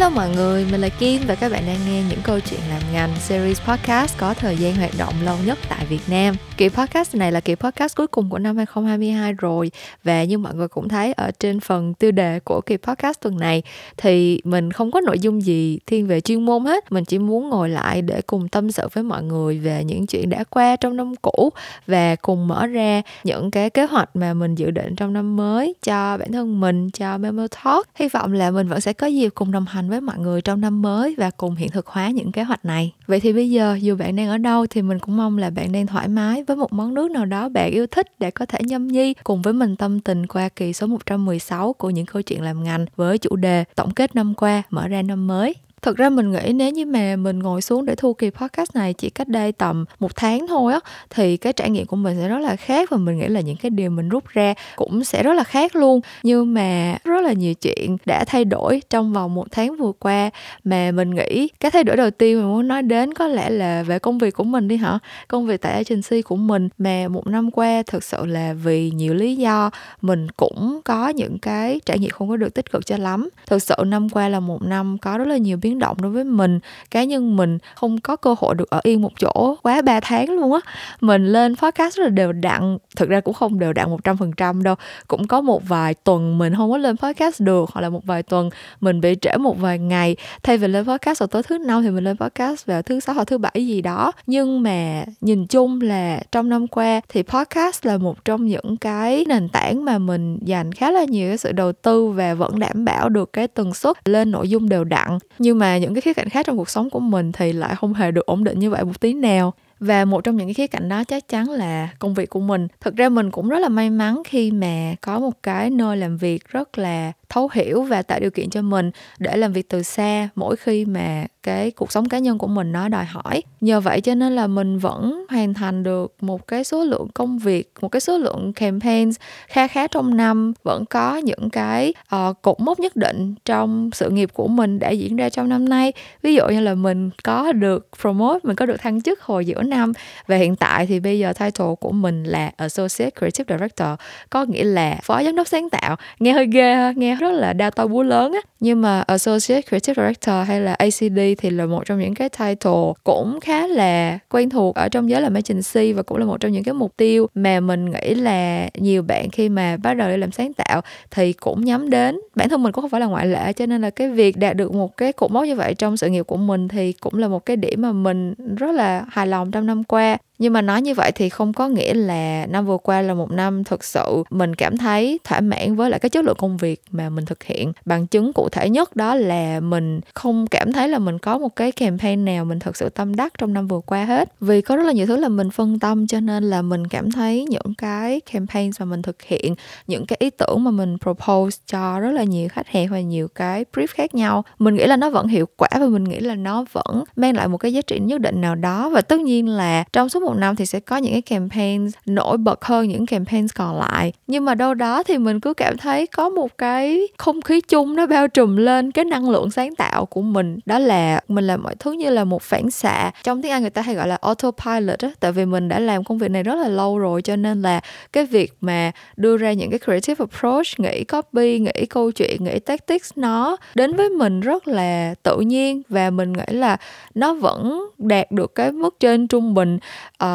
Hello mọi người, mình là Kim và các bạn đang nghe những câu chuyện làm ngành series podcast có thời gian hoạt động lâu nhất tại Việt Nam. Kỳ podcast này là kỳ podcast cuối cùng của năm 2022 rồi, và như mọi người cũng thấy ở trên phần tiêu đề của kỳ podcast tuần này thì mình không có nội dung gì thiên về chuyên môn hết. Mình chỉ muốn ngồi lại để cùng tâm sự với mọi người về những chuyện đã qua trong năm cũ và cùng mở ra những cái kế hoạch mà mình dự định trong năm mới cho bản thân mình, cho MemoTalks. Hy vọng là mình vẫn sẽ có dịp cùng đồng hành với mọi người trong năm mới và cùng hiện thực hóa những kế hoạch này. Vậy thì bây giờ dù bạn đang ở đâu thì mình cũng mong là bạn đang thoải mái với một món nước nào đó bạn yêu thích để có thể nhâm nhi cùng với mình tâm tình qua kỳ số 116 của những câu chuyện làm ngành với chủ đề tổng kết năm qua, mở ra năm mới. Thật ra mình nghĩ nếu như mà mình ngồi xuống để thu kỳ podcast này chỉ cách đây tầm một tháng thôi á, thì cái trải nghiệm của mình sẽ rất là khác, và mình nghĩ là những cái điều mình rút ra cũng sẽ rất là khác luôn. Nhưng mà rất là nhiều chuyện đã thay đổi trong vòng một tháng vừa qua, mà mình nghĩ cái thay đổi đầu tiên mình muốn nói đến có lẽ là về công việc của mình đi hả? Công việc tại agency của mình, mà một năm qua thực sự là vì nhiều lý do mình cũng có những cái trải nghiệm không có được tích cực cho lắm. Thực sự năm qua là một năm có rất là nhiều biến động đối với mình. Cá nhân mình không có cơ hội được ở yên một chỗ quá 3 tháng luôn á. Mình lên podcast rất là đều đặn, thực ra cũng không đều đặn 100% đâu. Cũng có một vài tuần mình không có lên podcast được, hoặc là một vài tuần mình bị trễ một vài ngày. Thay vì lên podcast vào tối thứ 5 thì mình lên podcast vào thứ 6 hoặc thứ 7 gì đó. Nhưng mà nhìn chung là trong năm qua thì podcast là một trong những cái nền tảng mà mình dành khá là nhiều cái sự đầu tư và vẫn đảm bảo được cái tần suất lên nội dung đều đặn. Nhưng mà những cái khía cạnh khác trong cuộc sống của mình thì lại không hề được ổn định như vậy một tí nào. Và một trong những cái khía cạnh đó chắc chắn là công việc của mình. Thực ra mình cũng rất là may mắn khi mà có một cái nơi làm việc rất là thấu hiểu và tạo điều kiện cho mình để làm việc từ xa mỗi khi mà cái cuộc sống cá nhân của mình nó đòi hỏi. Nhờ vậy cho nên là mình vẫn hoàn thành được một cái số lượng công việc, một cái số lượng campaigns khá trong năm, vẫn có những cái cột mốc nhất định trong sự nghiệp của mình đã diễn ra trong năm nay. Ví dụ như là mình có được promote, mình có được thăng chức hồi giữa năm, và hiện tại thì bây giờ title của mình là Associate Creative Director, có nghĩa là phó giám đốc sáng tạo. Nghe hơi ghê, nghe rất là đa to búa lớn á, nhưng mà Associate Creative Director hay là ACD thì là một trong những cái title cũng khá là quen thuộc ở trong giới làm agency, và cũng là một trong những cái mục tiêu mà mình nghĩ là nhiều bạn khi mà bắt đầu đi làm sáng tạo thì cũng nhắm đến. Bản thân mình cũng không phải là ngoại lệ, cho nên là cái việc đạt được một cái cột mốc như vậy trong sự nghiệp của mình thì cũng là một cái điểm mà mình rất là hài lòng trong năm qua. Nhưng mà nói như vậy thì không có nghĩa là năm vừa qua là một năm thực sự mình cảm thấy thỏa mãn với lại cái chất lượng công việc mà mình thực hiện. Bằng chứng cụ thể nhất đó là mình không cảm thấy là mình có một cái campaign nào mình thực sự tâm đắc trong năm vừa qua hết. Vì có rất là nhiều thứ là mình phân tâm, cho nên là mình cảm thấy những cái campaign mà mình thực hiện, những cái ý tưởng mà mình propose cho rất là nhiều khách hàng và nhiều cái brief khác nhau, mình nghĩ là nó vẫn hiệu quả và mình nghĩ là nó vẫn mang lại một cái giá trị nhất định nào đó. Và tất nhiên là trong suốt một năm thì sẽ có những cái campaign nổi bật hơn những campaign còn lại, nhưng mà đâu đó thì mình cứ cảm thấy có một cái không khí chung nó bao trùm lên cái năng lượng sáng tạo của mình, đó là mình làm mọi thứ như là một phản xạ. Trong tiếng Anh người ta hay gọi là autopilot á, tại vì mình đã làm công việc này rất là lâu rồi, cho nên là cái việc mà đưa ra những cái creative approach, nghĩ copy, nghĩ câu chuyện, nghĩ tactics, nó đến với mình rất là tự nhiên, và mình nghĩ là nó vẫn đạt được cái mức trên trung bình.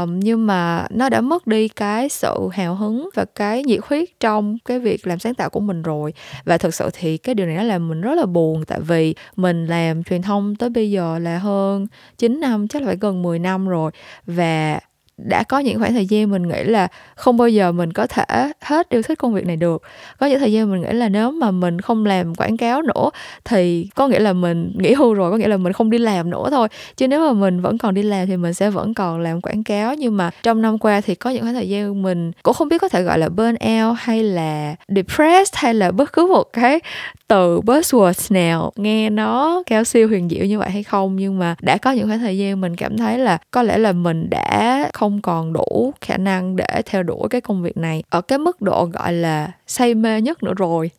Nhưng mà nó đã mất đi cái sự hào hứng và cái nhiệt huyết trong cái việc làm sáng tạo của mình rồi. Và thực sự thì cái điều này nó làm mình rất là buồn, tại vì mình làm truyền thông tới bây giờ là hơn 9 năm, chắc là phải gần 10 năm rồi, và đã có những khoảng thời gian mình nghĩ là không bao giờ mình có thể hết yêu thích công việc này được. Có những thời gian mình nghĩ là nếu mà mình không làm quảng cáo nữa thì có nghĩa là mình nghỉ hưu rồi, có nghĩa là mình không đi làm nữa thôi. Chứ nếu mà mình vẫn còn đi làm thì mình sẽ vẫn còn làm quảng cáo. Nhưng mà trong năm qua thì có những khoảng thời gian mình cũng không biết có thể gọi là burn out hay là depressed hay là bất cứ một cái từ buzzwords nào nghe nó cao siêu huyền diệu như vậy hay không, nhưng mà đã có những khoảng thời gian mình cảm thấy là có lẽ là mình đã không còn đủ khả năng để theo đuổi cái công việc này ở cái mức độ gọi là say mê nhất nữa rồi.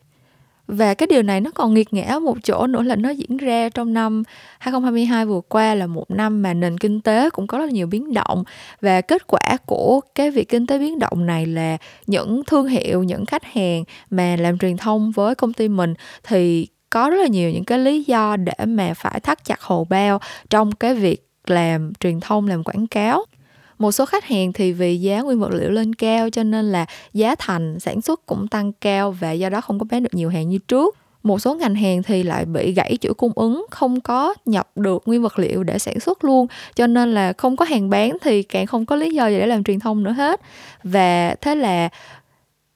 Và cái điều này nó còn nghiệt ngã một chỗ nữa là nó diễn ra trong năm 2022 vừa qua, là một năm mà nền kinh tế cũng có rất là nhiều biến động, và kết quả của cái việc kinh tế biến động này là những thương hiệu, những khách hàng mà làm truyền thông với công ty mình thì có rất là nhiều những cái lý do để mà phải thắt chặt hồ bao trong cái việc làm truyền thông, làm quảng cáo. Một số khách hàng thì vì giá nguyên vật liệu lên cao cho nên là giá thành sản xuất cũng tăng cao và do đó không có bán được nhiều hàng như trước. Một số ngành hàng thì lại bị gãy chuỗi cung ứng, không có nhập được nguyên vật liệu để sản xuất luôn, cho nên là không có hàng bán thì càng không có lý do gì để làm truyền thông nữa hết.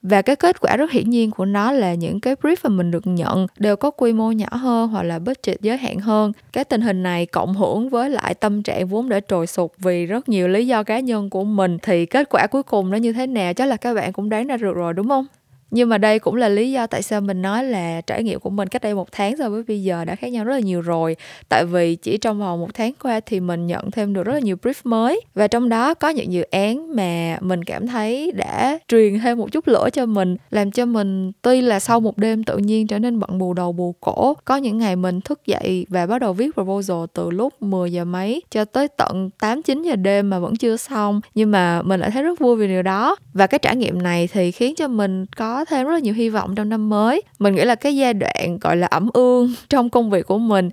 Và cái kết quả rất hiển nhiên của nó là những cái brief mà mình được nhận đều có quy mô nhỏ hơn hoặc là budget giới hạn hơn. Cái tình hình này cộng hưởng với lại tâm trạng vốn đã trồi sụt vì rất nhiều lý do cá nhân của mình, thì kết quả cuối cùng nó như thế nào chắc là các bạn cũng đoán ra được rồi đúng không? Nhưng mà đây cũng là lý do tại sao mình nói là trải nghiệm của mình cách đây 1 tháng so với bây giờ đã khác nhau rất là nhiều rồi. Tại vì chỉ trong vòng 1 tháng qua thì mình nhận thêm được rất là nhiều brief mới. Và trong đó có những dự án mà mình cảm thấy đã truyền thêm một chút lửa cho mình, làm cho mình tuy là sau một đêm tự nhiên trở nên bận bù đầu bù cổ. Có những ngày mình thức dậy và bắt đầu viết proposal từ lúc 10 giờ mấy cho tới tận 8-9 giờ đêm mà vẫn chưa xong. Nhưng mà mình lại thấy rất vui vì điều đó. Và cái trải nghiệm này thì khiến cho mình có thêm rất là nhiều hy vọng trong năm mới. Mình nghĩ là cái giai đoạn gọi là ẩm ương trong công việc của mình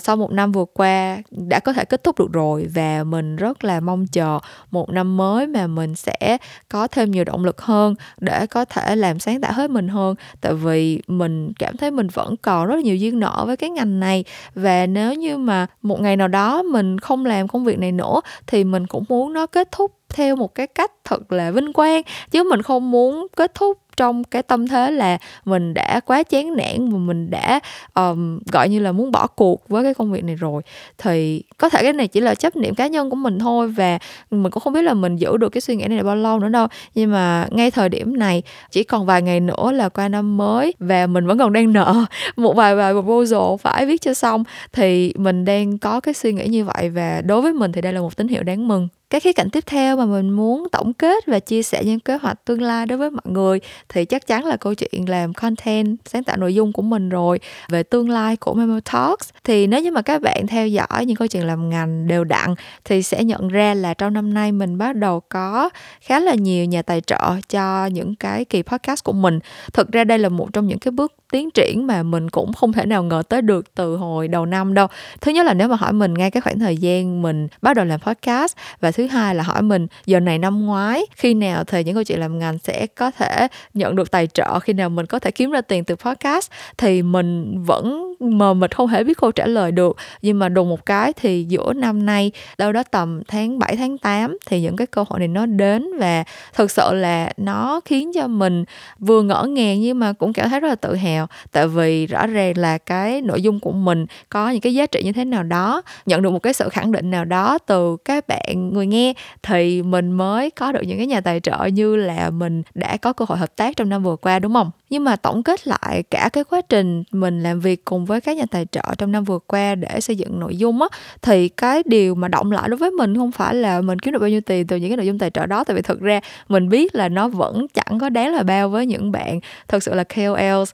sau 1 năm vừa qua đã có thể kết thúc được rồi, và mình rất là mong chờ 1 năm mới mà mình sẽ có thêm nhiều động lực hơn để có thể làm sáng tạo hết mình hơn. Tại vì mình cảm thấy mình vẫn còn rất là nhiều duyên nợ với cái ngành này, và nếu như mà một ngày nào đó mình không làm công việc này nữa thì mình cũng muốn nó kết thúc theo một cái cách thật là vinh quang, chứ mình không muốn kết thúc trong cái tâm thế là mình đã quá chán nản và mình đã gọi như là muốn bỏ cuộc với cái công việc này rồi. Thì có thể cái này chỉ là chấp niệm cá nhân của mình thôi, và mình cũng không biết là mình giữ được cái suy nghĩ này bao lâu nữa đâu. Nhưng mà ngay thời điểm này chỉ còn vài ngày nữa là qua năm mới, và mình vẫn còn đang nợ một vài bài proposal phải viết cho xong. Thì mình đang có cái suy nghĩ như vậy, và đối với mình thì đây là một tín hiệu đáng mừng. Cái khía cạnh tiếp theo mà mình muốn tổng kết và chia sẻ những kế hoạch tương lai đối với mọi người thì chắc chắn là câu chuyện làm content, sáng tạo nội dung của mình rồi, về tương lai của MemoTalks. Thì nếu như mà các bạn theo dõi những câu chuyện làm ngành đều đặn thì sẽ nhận ra là trong năm nay mình bắt đầu có khá là nhiều nhà tài trợ cho những cái kỳ podcast của mình. Thực ra đây là một trong những cái bước tiến triển mà mình cũng không thể nào ngờ tới được từ hồi đầu năm đâu. Thứ nhất là nếu mà hỏi mình ngay cái khoảng thời gian mình bắt đầu làm podcast, và thứ hai là hỏi mình giờ này năm ngoái khi nào thì những câu chuyện làm ngành sẽ có thể nhận được tài trợ, khi nào mình có thể kiếm ra tiền từ podcast, thì mình vẫn mờ mịt không hề biết câu trả lời được. Nhưng mà đùng một cái thì giữa năm nay đâu đó tầm tháng 7, tháng 8 thì những cái cơ hội này nó đến, và thực sự là nó khiến cho mình vừa ngỡ ngàng nhưng mà cũng cảm thấy rất là tự hào. Tại vì rõ ràng là cái nội dung của mình có những cái giá trị như thế nào đó, nhận được một cái sự khẳng định nào đó từ các bạn người nghe, thì mình mới có được những cái nhà tài trợ như là mình đã có cơ hội hợp tác trong năm vừa qua, đúng không? Nhưng mà tổng kết lại cả cái quá trình mình làm việc cùng với các nhà tài trợ trong năm vừa qua để xây dựng nội dung á, thì cái điều mà động lại đối với mình không phải là mình kiếm được bao nhiêu tiền từ những cái nội dung tài trợ đó, tại vì thực ra mình biết là nó vẫn chẳng có đáng là bao với những bạn thực sự là KOLs.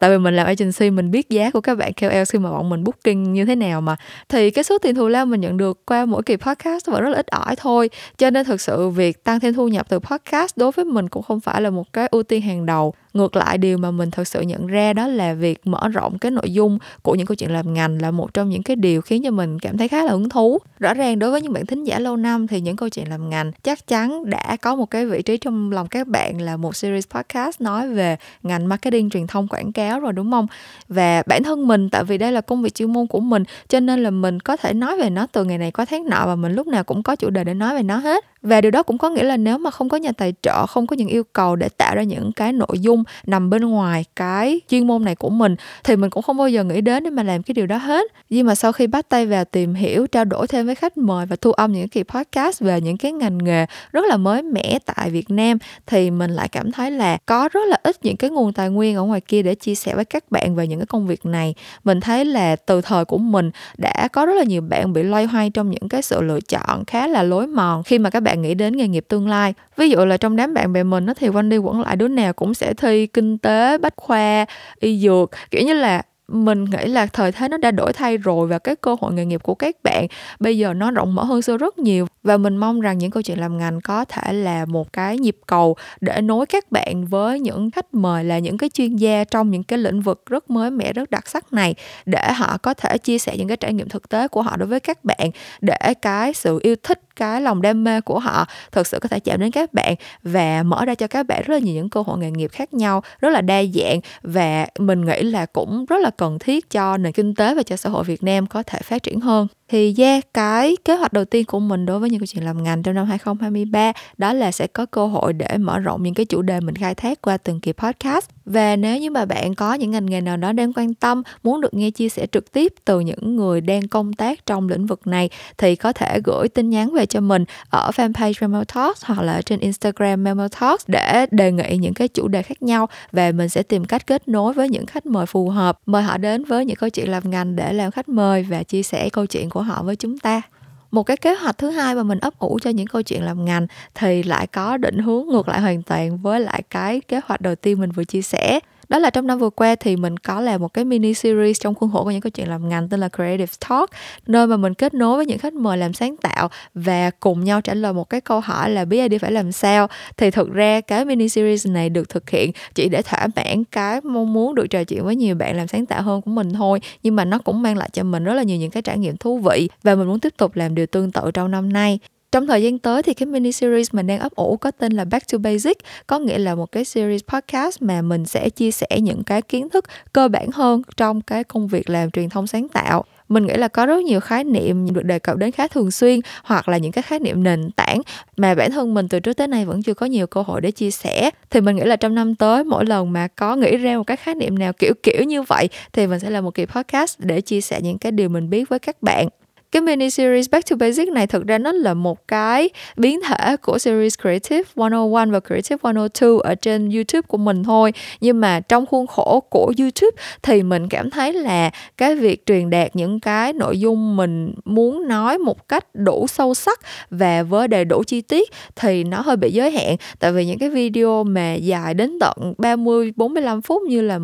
Tại vì mình làm agency, mình biết giá của các bạn KOL khi mà bọn mình booking như thế nào mà. Thì cái số tiền thù lao mình nhận được qua mỗi kỳ podcast vẫn rất là ít ỏi thôi. Cho nên thực sự việc tăng thêm thu nhập từ podcast đối với mình cũng không phải là một cái ưu tiên hàng đầu. Ngược lại, điều mà mình thực sự nhận ra đó là việc mở rộng cái nội dung của những câu chuyện làm ngành là một trong những cái điều khiến cho mình cảm thấy khá là hứng thú. Rõ ràng đối với những bạn thính giả lâu năm thì những câu chuyện làm ngành chắc chắn đã có một cái vị trí trong lòng các bạn là một series podcast nói về ngành marketing, truyền thông, quảng cáo rồi, đúng không? Và bản thân mình, tại vì đây là công việc chuyên môn của mình cho nên là mình có thể nói về nó từ ngày này qua tháng nọ, và mình lúc nào cũng có chủ đề để nói về nó hết. Và điều đó cũng có nghĩa là nếu mà không có nhà tài trợ, không có những yêu cầu để tạo ra những cái nội dung nằm bên ngoài cái chuyên môn này của mình thì mình cũng không bao giờ nghĩ đến để mà làm cái điều đó hết. Nhưng mà sau khi bắt tay vào tìm hiểu, trao đổi thêm với khách mời và thu âm những kỳ podcast về những cái ngành nghề rất là mới mẻ tại Việt Nam, thì mình lại cảm thấy là có rất là ít những cái nguồn tài nguyên ở ngoài kia để chia sẻ với các bạn về những cái công việc này. Mình thấy là từ thời của mình đã có rất là nhiều bạn bị loay hoay trong những cái sự lựa chọn khá là lối mòn khi mà các bạn nghĩ đến nghề nghiệp tương lai. Ví dụ là trong đám bạn bè mình thì quanh đi quẩn lại đứa nào cũng sẽ thi kinh tế, bách khoa, y dược, kiểu như là mình nghĩ là thời thế nó đã đổi thay rồi, và cái cơ hội nghề nghiệp của các bạn bây giờ nó rộng mở hơn xưa rất nhiều. Và mình mong rằng những câu chuyện làm ngành có thể là một cái nhịp cầu để nối các bạn với những khách mời là những cái chuyên gia trong những cái lĩnh vực rất mới mẻ, rất đặc sắc này, để họ có thể chia sẻ những cái trải nghiệm thực tế của họ đối với các bạn, để cái sự yêu thích, cái lòng đam mê của họ thực sự có thể chạm đến các bạn và mở ra cho các bạn rất là nhiều những cơ hội nghề nghiệp khác nhau, rất là đa dạng, và mình nghĩ là cũng rất là cần thiết cho nền kinh tế và cho xã hội Việt Nam có thể phát triển hơn. Thì cái kế hoạch đầu tiên của mình đối với những câu chuyện làm ngành trong năm 2023 đó là sẽ có cơ hội để mở rộng những cái chủ đề mình khai thác qua từng kỳ podcast. Và nếu như mà bạn có những ngành nghề nào đó đang quan tâm, muốn được nghe chia sẻ trực tiếp từ những người đang công tác trong lĩnh vực này, thì có thể gửi tin nhắn về cho mình ở fanpage MemoTalks hoặc là trên Instagram MemoTalks để đề nghị những cái chủ đề khác nhau, và mình sẽ tìm cách kết nối với những khách mời phù hợp, mời họ đến với những câu chuyện làm ngành để làm khách mời và chia sẻ câu chuyện của họ với chúng ta. Một cái kế hoạch thứ hai mà mình ấp ủ cho những câu chuyện làm ngành thì lại có định hướng ngược lại hoàn toàn với lại cái kế hoạch đầu tiên mình vừa chia sẻ. Đó là trong năm vừa qua thì mình có làm một cái mini series trong khuôn khổ của những câu chuyện làm ngành tên là Creative Talk, nơi mà mình kết nối với những khách mời làm sáng tạo và cùng nhau trả lời một cái câu hỏi là biết ID phải làm sao. Thì thực ra cái mini series này được thực hiện chỉ để thỏa mãn cái mong muốn được trò chuyện với nhiều bạn làm sáng tạo hơn của mình thôi, nhưng mà nó cũng mang lại cho mình rất là nhiều những cái trải nghiệm thú vị và mình muốn tiếp tục làm điều tương tự trong năm nay. Trong thời gian tới thì cái mini series mình đang ấp ủ có tên là Back to Basic, có nghĩa là một cái series podcast mà mình sẽ chia sẻ những cái kiến thức cơ bản hơn trong cái công việc làm truyền thông sáng tạo. Mình nghĩ là có rất nhiều khái niệm được đề cập đến khá thường xuyên, hoặc là những cái khái niệm nền tảng mà bản thân mình từ trước tới nay vẫn chưa có nhiều cơ hội để chia sẻ. Thì mình nghĩ là trong năm tới, mỗi lần mà có nghĩ ra một cái khái niệm nào kiểu như vậy thì mình sẽ làm một kỳ podcast để chia sẻ những cái điều mình biết với các bạn. Cái mini series Back to Basic này thực ra nó là một cái biến thể của series Creative 101 và Creative 102 ở trên YouTube của mình thôi. Nhưng mà trong khuôn khổ của YouTube thì mình cảm thấy là cái việc truyền đạt những cái nội dung mình muốn nói một cách đủ sâu sắc và với đầy đủ chi tiết thì nó hơi bị giới hạn. Tại vì những cái video mà dài đến tận 30-45 phút như là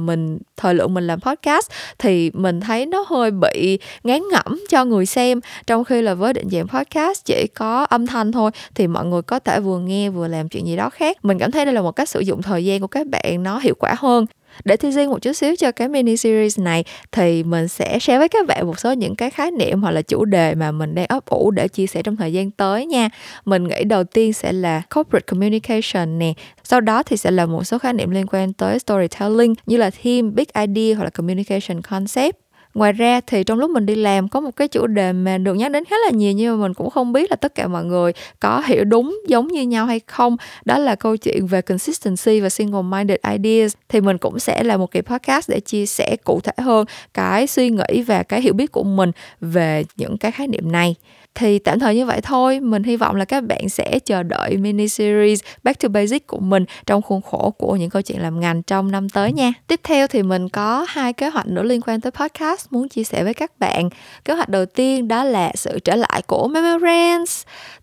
thời lượng mình làm podcast thì mình thấy nó hơi bị ngán ngẩm cho người xem. Trong khi là với định dạng podcast chỉ có âm thanh thôi thì mọi người có thể vừa nghe vừa làm chuyện gì đó khác. Mình cảm thấy đây là một cách sử dụng thời gian của các bạn nó hiệu quả hơn. Để thi riêng một chút xíu cho cái mini series này thì mình sẽ share với các bạn một số những cái khái niệm hoặc là chủ đề mà mình đang ấp ủ để chia sẻ trong thời gian tới nha. Mình nghĩ đầu tiên sẽ là corporate communication nè. Sau đó thì sẽ là một số khái niệm liên quan tới storytelling như là theme, big idea hoặc là communication concept. Ngoài ra thì trong lúc mình đi làm có một cái chủ đề mà được nhắc đến khá là nhiều nhưng mà mình cũng không biết là tất cả mọi người có hiểu đúng giống như nhau hay không. Đó là câu chuyện về consistency và single-minded ideas. Thì mình cũng sẽ làm một cái podcast để chia sẻ cụ thể hơn cái suy nghĩ và cái hiểu biết của mình về những cái khái niệm này. Thì tạm thời như vậy thôi, mình hy vọng là các bạn sẽ chờ đợi mini series Back to Basic của mình trong khuôn khổ của những câu chuyện làm ngành trong năm tới nha. Tiếp theo thì mình có 2 kế hoạch nữa liên quan tới podcast muốn chia sẻ với các bạn. Kế hoạch đầu tiên đó là sự trở lại của Memorance.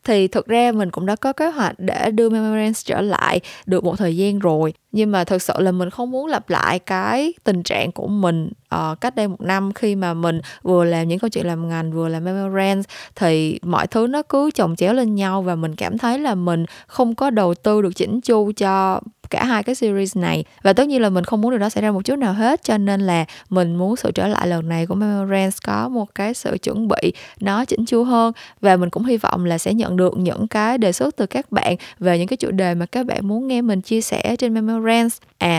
Thì thực ra mình cũng đã có kế hoạch để đưa Memorance trở lại được một thời gian rồi. Nhưng mà thực sự là mình không muốn lặp lại cái tình trạng của mình cách đây 1 năm khi mà mình vừa làm những câu chuyện làm ngành vừa làm Memorance thì mọi thứ nó cứ chồng chéo lên nhau và mình cảm thấy là mình không có đầu tư được chỉnh chu cho cả 2 cái series này. Và tất nhiên là mình không muốn điều đó xảy ra một chút nào hết, cho nên là mình muốn sự trở lại lần này của Memorance có một cái sự chuẩn bị nó chỉnh chu hơn, và mình cũng hy vọng là sẽ nhận được những cái đề xuất từ các bạn về những cái chủ đề mà các bạn muốn nghe mình chia sẻ trên Memorance.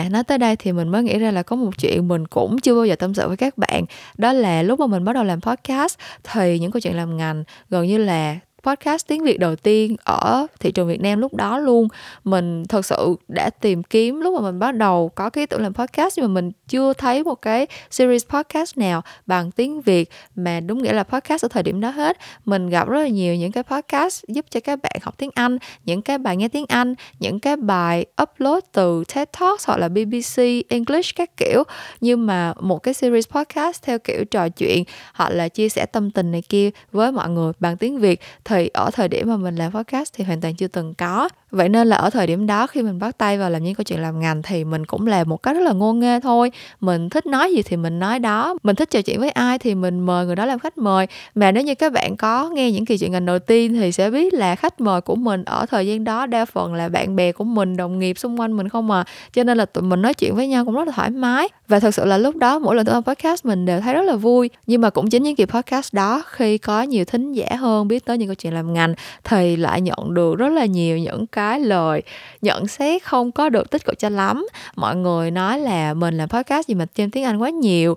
Nói tới đây thì mình mới nghĩ ra là có một chuyện mình cũng chưa bao giờ tâm sự với các bạn. Đó là lúc mà mình bắt đầu làm podcast thì những câu chuyện làm ngành gần như là podcast tiếng Việt đầu tiên ở thị trường Việt Nam lúc đó luôn. Mình thật sự đã tìm kiếm lúc mà mình bắt đầu có cái ý tưởng làm podcast, nhưng mà mình chưa thấy một cái series podcast nào bằng tiếng Việt mà đúng nghĩa là podcast ở thời điểm đó hết. Mình gặp rất là nhiều những cái podcast giúp cho các bạn học tiếng Anh, những cái bài nghe tiếng Anh, những cái bài upload từ TED Talks hoặc là BBC English các kiểu. Nhưng mà một cái series podcast theo kiểu trò chuyện hoặc là chia sẻ tâm tình này kia với mọi người bằng tiếng Việt thì ở thời điểm mà mình làm podcast thì hoàn toàn chưa từng có. Vậy nên là ở thời điểm đó khi mình bắt tay vào làm những câu chuyện làm ngành thì mình cũng làm một cách rất là ngô nghê thôi. Mình thích nói gì thì mình nói đó, mình thích trò chuyện với ai thì mình mời người đó làm khách mời. Mà nếu như các bạn có nghe những kỳ chuyện ngành đầu tiên thì sẽ biết là khách mời của mình ở thời gian đó đa phần là bạn bè của mình, đồng nghiệp xung quanh mình không à. Cho nên là tụi mình nói chuyện với nhau cũng rất là thoải mái. Và thật sự là lúc đó mỗi lần tôi làm podcast mình đều thấy rất là vui. Nhưng mà cũng chính những kỳ podcast đó, khi có nhiều thính giả hơn biết tới những câu chuyện làm ngành thì lại nhận được rất là nhiều những cái lời nhận xét không có được tích cực cho lắm. Mọi người nói là mình làm podcast gì mà thêm tiếng Anh quá nhiều,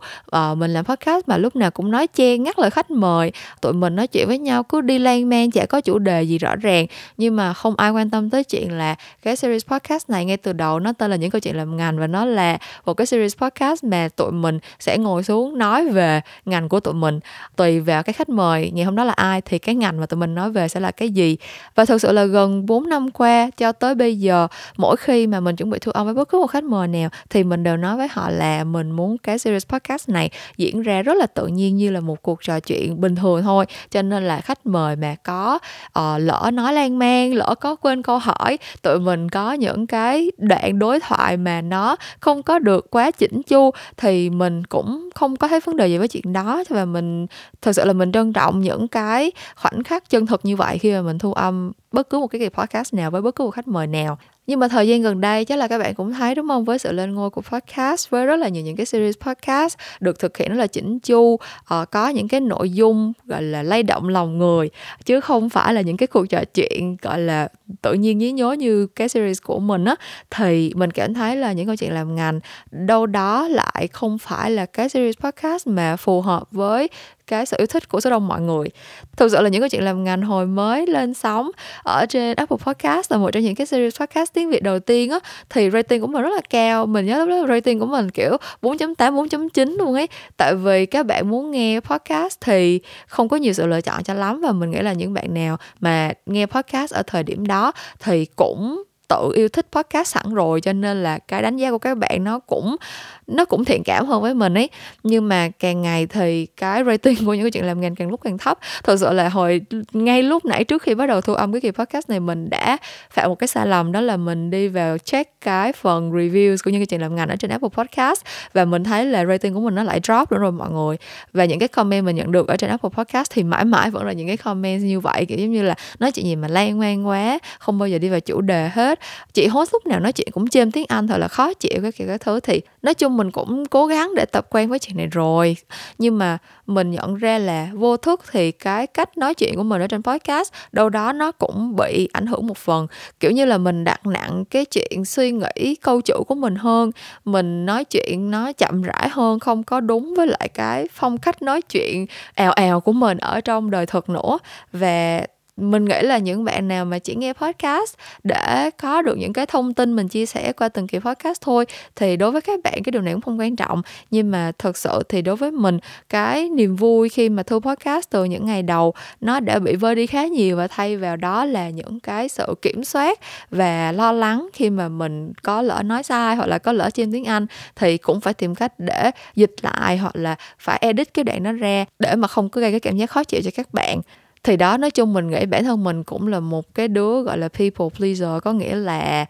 mình làm podcast mà lúc nào cũng nói chen ngắt lời khách mời, tụi mình nói chuyện với nhau cứ đi lan man chả có chủ đề gì rõ ràng. Nhưng mà không ai quan tâm tới chuyện là cái series podcast này ngay từ đầu nó tên là những câu chuyện làm ngành, và nó là một cái series podcast mà tụi mình sẽ ngồi xuống nói về ngành của tụi mình. Tùy vào cái khách mời ngày hôm đó là ai thì cái ngành mà tụi mình nói về sẽ là cái gì. Và thực sự là gần 4 năm qua cho tới bây giờ, mỗi khi mà mình chuẩn bị thu âm với bất cứ một khách mời nào thì mình đều nói với họ là mình muốn cái series podcast này diễn ra rất là tự nhiên như là một cuộc trò chuyện bình thường thôi. Cho nên là khách mời mà có lỡ nói lan man, lỡ có quên câu hỏi, tụi mình có những cái đoạn đối thoại mà nó không có được quá chỉnh chu thì mình cũng không có thấy vấn đề gì với chuyện đó. Và mình thực sự là mình trân trọng những cái khoảnh khắc chân thực như vậy khi mà mình thu âm bất cứ một cái kỳ podcast nào với bất cứ một khách mời nào. Nhưng mà thời gian gần đây chắc là các bạn cũng thấy đúng không, với sự lên ngôi của podcast, với rất là nhiều những cái series podcast được thực hiện rất là chỉnh chu, có những cái nội dung gọi là lay động lòng người chứ không phải là những cái cuộc trò chuyện gọi là tự nhiên nhí nhố như cái series của mình á, thì mình cảm thấy là những câu chuyện làm ngành đâu đó lại không phải là cái series podcast mà phù hợp với cái sự yêu thích của số đông mọi người. Thực sự là những câu chuyện làm ngành hồi mới lên sóng ở trên Apple Podcast là một trong những cái series podcast tiếng Việt đầu tiên á, thì rating của mình rất là cao. Mình nhớ lúc đó rating của mình kiểu 4.8, 4.9 luôn ấy. Tại vì các bạn muốn nghe podcast thì không có nhiều sự lựa chọn cho lắm, và mình nghĩ là những bạn nào mà nghe podcast ở thời điểm đó thì cũng tự yêu thích podcast sẵn rồi, cho nên là cái đánh giá của các bạn nó cũng thiện cảm hơn với mình ấy. Nhưng mà càng ngày thì cái rating của những cái chuyện làm ngành càng lúc càng thấp. Thật sự là ngay lúc nãy trước khi bắt đầu thu âm cái kỳ podcast này, mình đã phạm một cái sai lầm, đó là mình đi vào check cái phần reviews của những cái chuyện làm ngành ở trên Apple Podcast và mình thấy là rating của mình nó lại drop nữa rồi mọi người. Và những cái comment mình nhận được ở trên Apple Podcast thì mãi mãi vẫn là những cái comment như vậy, kiểu giống như là nói chuyện gì mà lan man quá, không bao giờ đi vào chủ đề hết, chị host lúc nào nói chuyện cũng chêm tiếng Anh thật là khó chịu, cái kiểu cái thứ. Thì nói chung mình cũng cố gắng để tập quen với chuyện này rồi, nhưng mà mình nhận ra là vô thức thì cái cách nói chuyện của mình ở trên podcast đâu đó nó cũng bị ảnh hưởng một phần, kiểu như là mình đặt nặng cái chuyện suy nghĩ câu chữ của mình hơn, mình nói chuyện nó chậm rãi hơn, không có đúng với lại cái phong cách nói chuyện ào ào của mình ở trong đời thực nữa. Và mình nghĩ là những bạn nào mà chỉ nghe podcast để có được những cái thông tin mình chia sẻ qua từng kỳ podcast thôi thì đối với các bạn cái điều này cũng không quan trọng. Nhưng mà thật sự thì đối với mình, cái niềm vui khi mà thu podcast từ những ngày đầu nó đã bị vơi đi khá nhiều, và thay vào đó là những cái sự kiểm soát và lo lắng khi mà mình có lỡ nói sai hoặc là có lỡ chêm tiếng Anh thì cũng phải tìm cách để dịch lại hoặc là phải edit cái đoạn đó ra để mà không có gây cái cảm giác khó chịu cho các bạn. Thì đó, nói chung mình nghĩ bản thân mình cũng là một cái đứa gọi là people pleaser, có nghĩa là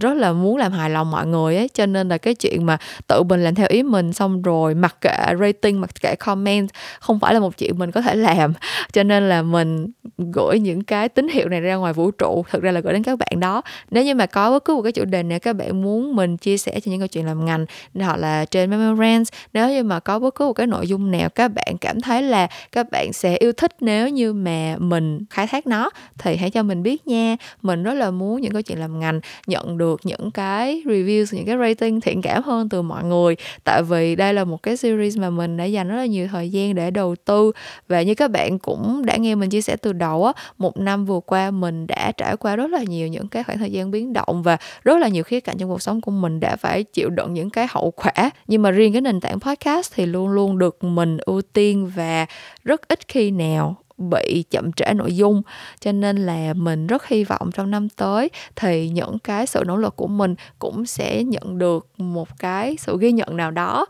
rất là muốn làm hài lòng mọi người ấy. Cho nên là cái chuyện mà tự mình làm theo ý mình xong rồi mặc kệ rating, mặc kệ comment không phải là một chuyện mình có thể làm. Cho nên là mình gửi những cái tín hiệu này ra ngoài vũ trụ, thực ra là gửi đến các bạn đó. Nếu như mà có bất cứ một cái chủ đề nào các bạn muốn mình chia sẻ cho những câu chuyện làm ngành hoặc là trên Memorance, nếu như mà có bất cứ một cái nội dung nào các bạn cảm thấy là các bạn sẽ yêu thích nếu như mà mình khai thác nó thì hãy cho mình biết nha. Mình rất là muốn những câu chuyện làm ngành nhận được những cái reviews, những cái rating thiện cảm hơn từ mọi người, tại vì đây là một cái series mà mình đã dành rất là nhiều thời gian để đầu tư. Và như các bạn cũng đã nghe mình chia sẻ từ đầu á, một năm vừa qua mình đã trải qua rất là nhiều những cái khoảng thời gian biến động và rất là nhiều khía cạnh trong cuộc sống của mình đã phải chịu đựng những cái hậu quả. Nhưng mà riêng cái nền tảng podcast thì luôn luôn được mình ưu tiên và rất ít khi nào bị chậm trễ nội dung. Cho nên là mình rất hy vọng trong năm tới thì những cái sự nỗ lực của mình cũng sẽ nhận được một cái sự ghi nhận nào đó,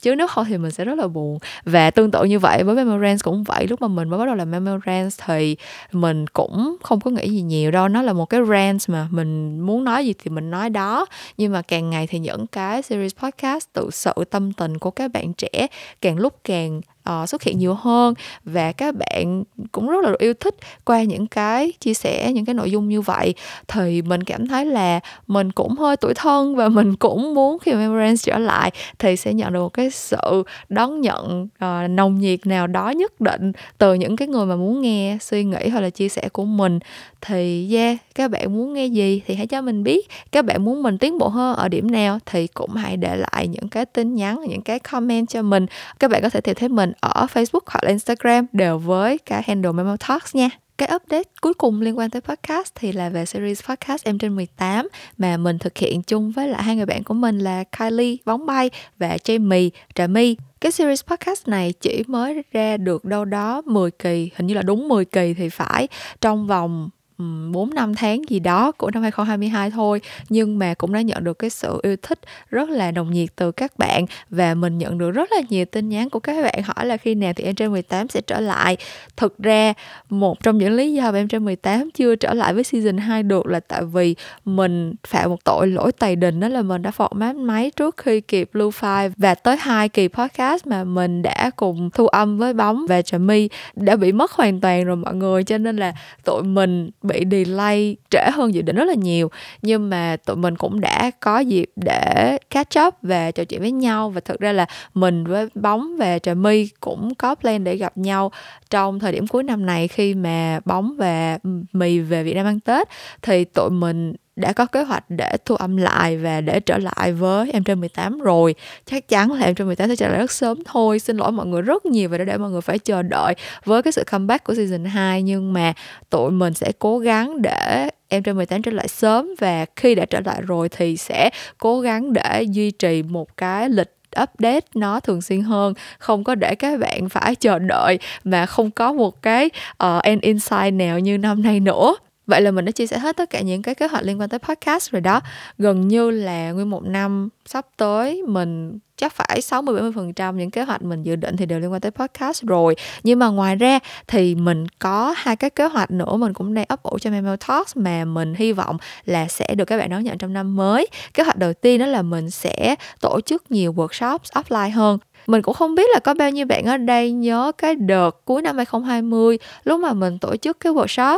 chứ nếu không thì mình sẽ rất là buồn. Và tương tự như vậy với Memorance cũng vậy, lúc mà mình mới bắt đầu làm Memorance thì mình cũng không có nghĩ gì nhiều đâu, nó là một cái rant mà mình muốn nói gì thì mình nói đó. Nhưng mà càng ngày thì những cái series podcast tự sự tâm tình của các bạn trẻ càng lúc càng xuất hiện nhiều hơn, và các bạn cũng rất là yêu thích qua những cái chia sẻ, những cái nội dung như vậy. Thì mình cảm thấy là mình cũng hơi tủi thân, và mình cũng muốn khi Memorance trở lại thì sẽ nhận được một cái sự đón nhận nồng nhiệt nào đó nhất định từ những cái người mà muốn nghe suy nghĩ hoặc là chia sẻ của mình. Thì các bạn muốn nghe gì thì hãy cho mình biết, các bạn muốn mình tiến bộ hơn ở điểm nào thì cũng hãy để lại những cái tin nhắn, những cái comment cho mình. Các bạn có thể tìm thấy mình ở Facebook hoặc là Instagram đều với cái handle MemoTalks nha. Cái update cuối cùng liên quan tới podcast thì là về series podcast MT18 mà mình thực hiện chung với lại hai người bạn của mình là Kylie Bóng Bay và Jamie Trà My. Cái series podcast này chỉ mới ra được đâu đó 10 kỳ, hình như là đúng 10 kỳ thì phải, trong vòng 4-5 tháng gì đó của năm 2022 thôi. Nhưng mà cũng đã nhận được cái sự yêu thích rất là nồng nhiệt từ các bạn. Và mình nhận được rất là nhiều tin nhắn của các bạn hỏi là khi nào thì MT18 sẽ trở lại. Thực ra một trong những lý do mà MT18 chưa trở lại với season 2 được là tại vì mình phạm một tội lỗi tày đình, đó là mình đã format máy trước khi kịp lưu file. Và tới 2 kỳ podcast mà mình đã cùng thu âm với Bóng và Jamie đã bị mất hoàn toàn rồi mọi người. Cho nên là tụi mình bị delay trễ hơn dự định rất là nhiều. Nhưng mà tụi mình cũng đã có dịp để catch up và trò chuyện với nhau. Và thực ra là mình với Bóng và Trà My cũng có plan để gặp nhau trong thời điểm cuối năm này, khi mà Bóng và Mì về Việt Nam ăn Tết. Thì tụi mình đã có kế hoạch để thu âm lại và để trở lại với MT18 rồi. Chắc chắn là MT18 sẽ trở lại rất sớm thôi. Xin lỗi mọi người rất nhiều và để mọi người phải chờ đợi với cái sự comeback của season 2. Nhưng mà tụi mình sẽ cố gắng để MT18 trở lại sớm, và khi đã trở lại rồi thì sẽ cố gắng để duy trì một cái lịch update nó thường xuyên hơn, không có để các bạn phải chờ đợi mà không có một cái end insight nào như năm nay nữa. Vậy là mình đã chia sẻ hết tất cả những cái kế hoạch liên quan tới podcast rồi đó. Gần như là nguyên một năm sắp tới mình chắc phải 60-70% những kế hoạch mình dự định thì đều liên quan tới podcast rồi. Nhưng mà ngoài ra thì mình có 2 cái kế hoạch nữa mình cũng đang ấp ủ cho MemoTalks mà mình hy vọng là sẽ được các bạn đón nhận trong năm mới. Kế hoạch đầu tiên đó là mình sẽ tổ chức nhiều workshop offline hơn. Mình cũng không biết là có bao nhiêu bạn ở đây nhớ cái đợt cuối năm 2020, lúc mà mình tổ chức cái workshop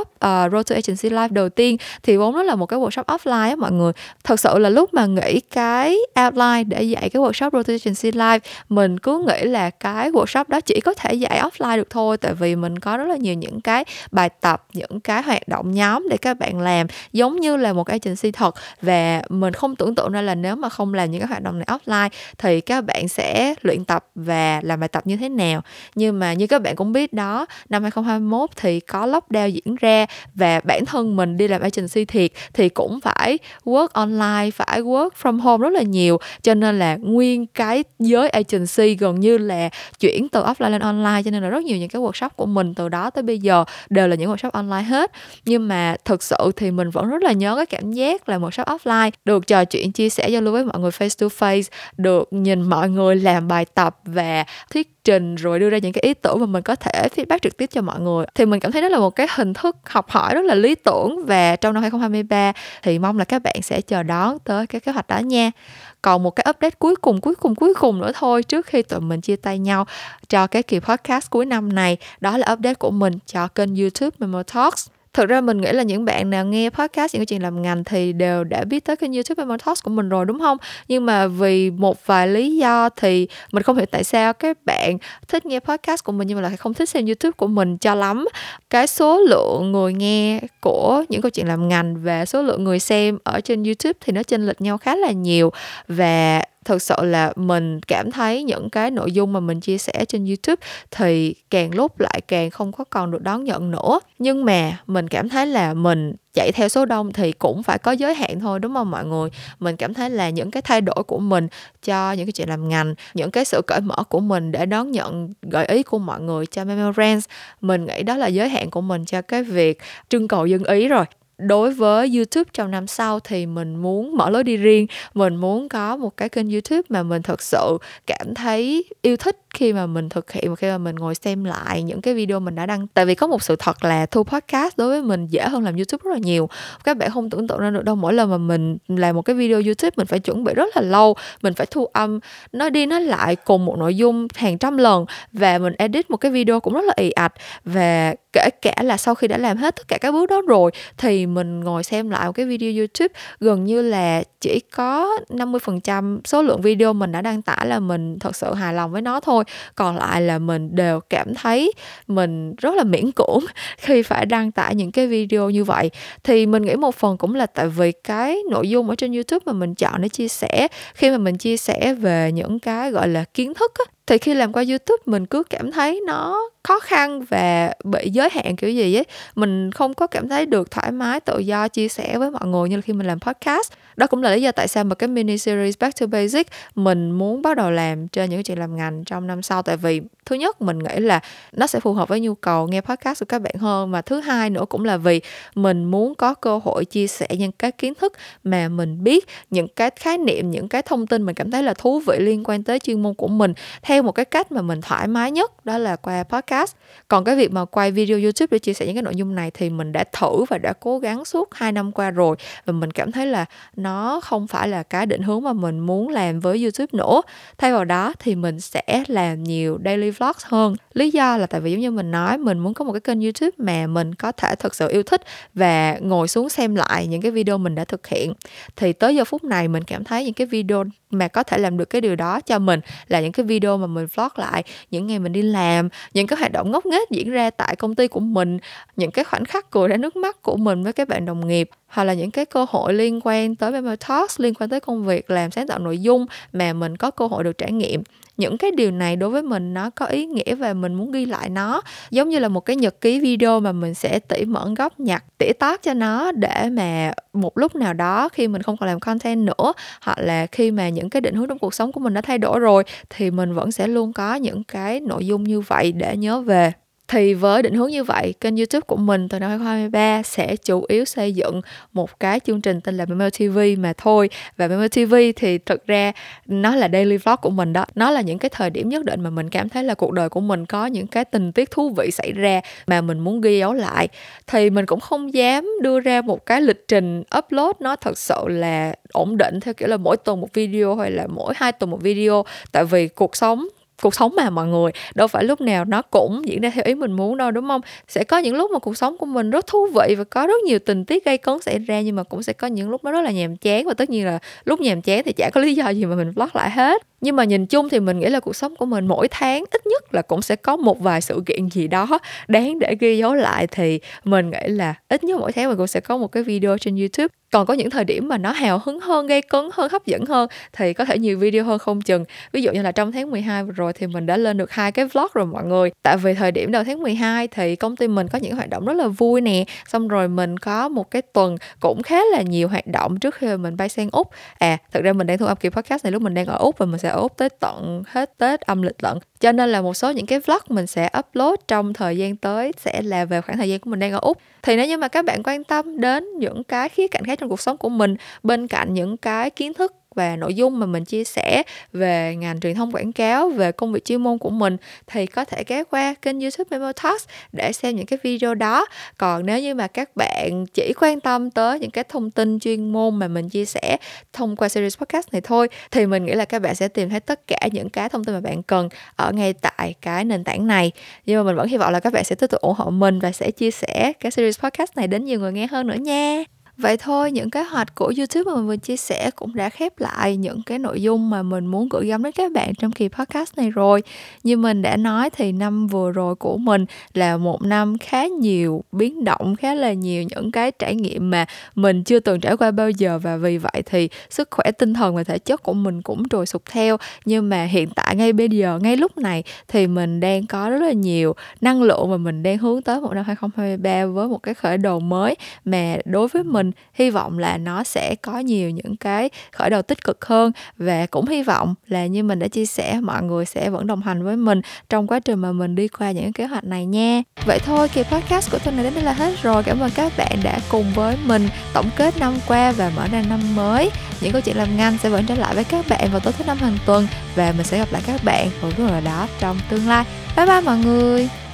Road to Agency Life đầu tiên, thì vốn đó là một cái workshop offline á mọi người. Thật sự là lúc mà nghĩ cái outline để dạy cái workshop Road to Agency Life, mình cứ nghĩ là cái workshop đó chỉ có thể dạy offline được thôi, tại vì mình có rất là nhiều những cái bài tập, những cái hoạt động nhóm để các bạn làm giống như là một agency thật. Và mình không tưởng tượng ra là nếu mà không làm những cái hoạt động này offline thì các bạn sẽ luyện tập và làm bài tập như thế nào. Nhưng mà như các bạn cũng biết đó, năm 2021 thì có lockdown diễn ra, và bản thân mình đi làm agency thiệt thì cũng phải work online, phải work from home rất là nhiều. Cho nên là nguyên cái giới agency gần như là chuyển từ offline lên online, cho nên là rất nhiều những cái workshop của mình từ đó tới bây giờ đều là những workshop online hết. Nhưng mà thực sự thì mình vẫn rất là nhớ cái cảm giác là workshop offline được trò chuyện, chia sẻ, giao lưu với mọi người face to face, được nhìn mọi người làm bài tập và thuyết trình rồi đưa ra những cái ý tưởng mà mình có thể feedback trực tiếp cho mọi người. Thì mình cảm thấy đó là một cái hình thức học hỏi rất là lý tưởng, và trong năm 2023 thì mong là các bạn sẽ chờ đón tới cái kế hoạch đó nha. Còn một cái update cuối cùng nữa thôi trước khi tụi mình chia tay nhau cho cái kỳ podcast cuối năm này, đó là update của mình cho kênh YouTube MemoTalks. Thực ra mình nghĩ là những bạn nào nghe podcast những cái chuyện làm ngành thì đều đã biết tới kênh YouTube MemoTalks của mình rồi đúng không? Nhưng mà vì một vài lý do thì mình không hiểu tại sao các bạn thích nghe podcast của mình nhưng mà lại không thích xem YouTube của mình cho lắm. Cái số lượng người nghe của những câu chuyện làm ngành và số lượng người xem ở trên YouTube thì nó chênh lệch nhau khá là nhiều, và thực sự là mình cảm thấy những cái nội dung mà mình chia sẻ trên YouTube thì càng lúc lại càng không có còn được đón nhận nữa. Nhưng mà mình cảm thấy là mình chạy theo số đông thì cũng phải có giới hạn thôi, đúng không mọi người? Mình cảm thấy là những cái thay đổi của mình cho những cái chuyện làm ngành, những cái sự cởi mở của mình để đón nhận gợi ý của mọi người cho Memorance, mình nghĩ đó là giới hạn của mình cho cái việc trưng cầu dân ý rồi. Đối với YouTube trong năm sau thì mình muốn mở lối đi riêng, mình muốn có một cái kênh YouTube mà mình thật sự cảm thấy yêu thích khi mà mình thực hiện, khi mà mình ngồi xem lại những cái video mình đã đăng. Tại vì có một sự thật là thu podcast đối với mình dễ hơn làm YouTube rất là nhiều. Các bạn không tưởng tượng ra được đâu, mỗi lần mà mình làm một cái video YouTube mình phải chuẩn bị rất là lâu, mình phải thu âm, nói đi nói lại cùng một nội dung hàng trăm lần, và mình edit một cái video cũng rất là ì ạch. Và kể cả là sau khi đã làm hết tất cả các bước đó rồi thì mình ngồi xem lại một cái video YouTube gần như là chỉ có 50% số lượng video mình đã đăng tải là mình thật sự hài lòng với nó thôi. Còn lại là mình đều cảm thấy mình rất là miễn cưỡng khi phải đăng tải những cái video như vậy. Thì mình nghĩ một phần cũng là tại vì cái nội dung ở trên YouTube mà mình chọn để chia sẻ, khi mà mình chia sẻ về những cái gọi là kiến thức á, thì khi làm qua YouTube mình cứ cảm thấy nó khó khăn và bị giới hạn kiểu gì ấy. Mình không có cảm thấy được thoải mái, tự do chia sẻ với mọi người như là khi mình làm podcast. Đó cũng là lý do tại sao mà cái mini series Back to Basic mình muốn bắt đầu làm trên những chuyện làm ngành trong năm sau. Tại vì thứ nhất mình nghĩ là nó sẽ phù hợp với nhu cầu nghe podcast của các bạn hơn. Mà thứ hai nữa cũng là vì mình muốn có cơ hội chia sẻ những cái kiến thức mà mình biết, những cái khái niệm, những cái thông tin mình cảm thấy là thú vị liên quan tới chuyên môn của mình theo một cái cách mà mình thoải mái nhất, đó là qua podcast. Còn cái việc mà quay video YouTube để chia sẻ những cái nội dung này thì mình đã thử và đã cố gắng suốt 2 năm qua rồi, và mình cảm thấy là nó không phải là cái định hướng mà mình muốn làm với YouTube nữa. Thay vào đó thì mình sẽ làm nhiều daily vlogs hơn. Lý do là tại vì giống như mình nói, mình muốn có một cái kênh YouTube mà mình có thể thực sự yêu thích và ngồi xuống xem lại những cái video mình đã thực hiện. Thì tới giờ phút này mình cảm thấy những cái video mà có thể làm được cái điều đó cho mình là những cái video mà mình vlog lại những ngày mình đi làm, những cái hoạt động ngốc nghếch diễn ra tại công ty của mình, những cái khoảnh khắc cười ra nước mắt của mình với các bạn đồng nghiệp, hoặc là những cái cơ hội liên quan tới MemoTalks, liên quan tới công việc làm sáng tạo nội dung mà mình có cơ hội được trải nghiệm. Những cái điều này đối với mình nó có ý nghĩa và mình muốn ghi lại nó, giống như là một cái nhật ký video mà mình sẽ tỉ mẩn góp nhặt, tỉa tót cho nó để mà một lúc nào đó khi mình không còn làm content nữa, hoặc là khi mà những cái định hướng trong cuộc sống của mình đã thay đổi rồi thì mình vẫn sẽ luôn có những cái nội dung như vậy để nhớ về. Thì với định hướng như vậy, kênh YouTube của mình từ năm 2023 sẽ chủ yếu xây dựng một cái chương trình tên là Memo TV mà thôi. Và Memo TV thì thực ra nó là daily vlog của mình đó. Nó là những cái thời điểm nhất định mà mình cảm thấy là cuộc đời của mình có những cái tình tiết thú vị xảy ra mà mình muốn ghi dấu lại. Thì mình cũng không dám đưa ra một cái lịch trình upload nó thật sự là ổn định theo kiểu là mỗi tuần một video hay là mỗi 2 tuần một video. Tại vì cuộc sống mà mọi người, đâu phải lúc nào nó cũng diễn ra theo ý mình muốn đâu, đúng không? Sẽ có những lúc mà cuộc sống của mình rất thú vị và có rất nhiều tình tiết gây cấn xảy ra, nhưng mà cũng sẽ có những lúc nó rất là nhàm chán, và tất nhiên là lúc nhàm chán thì chả có lý do gì mà mình vlog lại hết. Nhưng mà nhìn chung thì mình nghĩ là cuộc sống của mình mỗi tháng ít nhất là cũng sẽ có một vài sự kiện gì đó đáng để ghi dấu lại, thì mình nghĩ là ít nhất mỗi tháng mình cũng sẽ có một cái video trên YouTube. Còn có những thời điểm mà nó hào hứng hơn, gây cấn hơn, hấp dẫn hơn thì có thể nhiều video hơn không chừng. Ví dụ như là trong tháng 12 vừa rồi thì mình đã lên được 2 cái vlog rồi mọi người. Tại vì thời điểm đầu tháng 12 thì công ty mình có những hoạt động rất là vui nè. Xong rồi mình có một cái tuần cũng khá là nhiều hoạt động trước khi mình bay sang Úc. Thật ra mình đang thu âm kỳ podcast này lúc mình đang ở Úc, và mình sẽ ở Úc tới tận hết Tết âm lịch lận. Cho nên là một số những cái vlog mình sẽ upload trong thời gian tới sẽ là về khoảng thời gian của mình đang ở Úc. Thì nếu như mà các bạn quan tâm đến những cái khía cạnh khác trong cuộc sống của mình, bên cạnh những cái kiến thức và nội dung mà mình chia sẻ về ngành truyền thông quảng cáo, về công việc chuyên môn của mình, thì có thể ghé qua kênh YouTube MemoTalks để xem những cái video đó. Còn nếu như mà các bạn chỉ quan tâm tới những cái thông tin chuyên môn mà mình chia sẻ thông qua series podcast này thôi, thì mình nghĩ là các bạn sẽ tìm thấy tất cả những cái thông tin mà bạn cần ở ngay tại cái nền tảng này. Nhưng mà mình vẫn hy vọng là các bạn sẽ tiếp tục ủng hộ mình và sẽ chia sẻ cái series podcast này đến nhiều người nghe hơn nữa nha. Vậy thôi, những kế hoạch của YouTube mà mình vừa chia sẻ cũng đã khép lại những cái nội dung mà mình muốn gửi gắm đến các bạn trong kỳ podcast này rồi. Như mình đã nói thì năm vừa rồi của mình là một năm khá nhiều biến động, khá là nhiều những cái trải nghiệm mà mình chưa từng trải qua bao giờ, và vì vậy thì sức khỏe tinh thần và thể chất của mình cũng trồi sụt theo. Nhưng mà hiện tại ngay bây giờ, ngay lúc này thì mình đang có rất là nhiều năng lượng và mình đang hướng tới một năm 2023 với một cái khởi đầu mới mà đối với mình hy vọng là nó sẽ có nhiều những cái khởi đầu tích cực hơn, và cũng hy vọng là như mình đã chia sẻ, mọi người sẽ vẫn đồng hành với mình trong quá trình mà mình đi qua những kế hoạch này nha. Vậy thôi, kỳ podcast của tuần này đến đây là hết rồi. Cảm ơn các bạn đã cùng với mình tổng kết năm qua và mở ra năm mới. Những câu chuyện làm ngành sẽ vẫn trở lại với các bạn vào tối thứ năm hàng tuần, và mình sẽ gặp lại các bạn ở cái đó trong tương lai. Bye bye mọi người.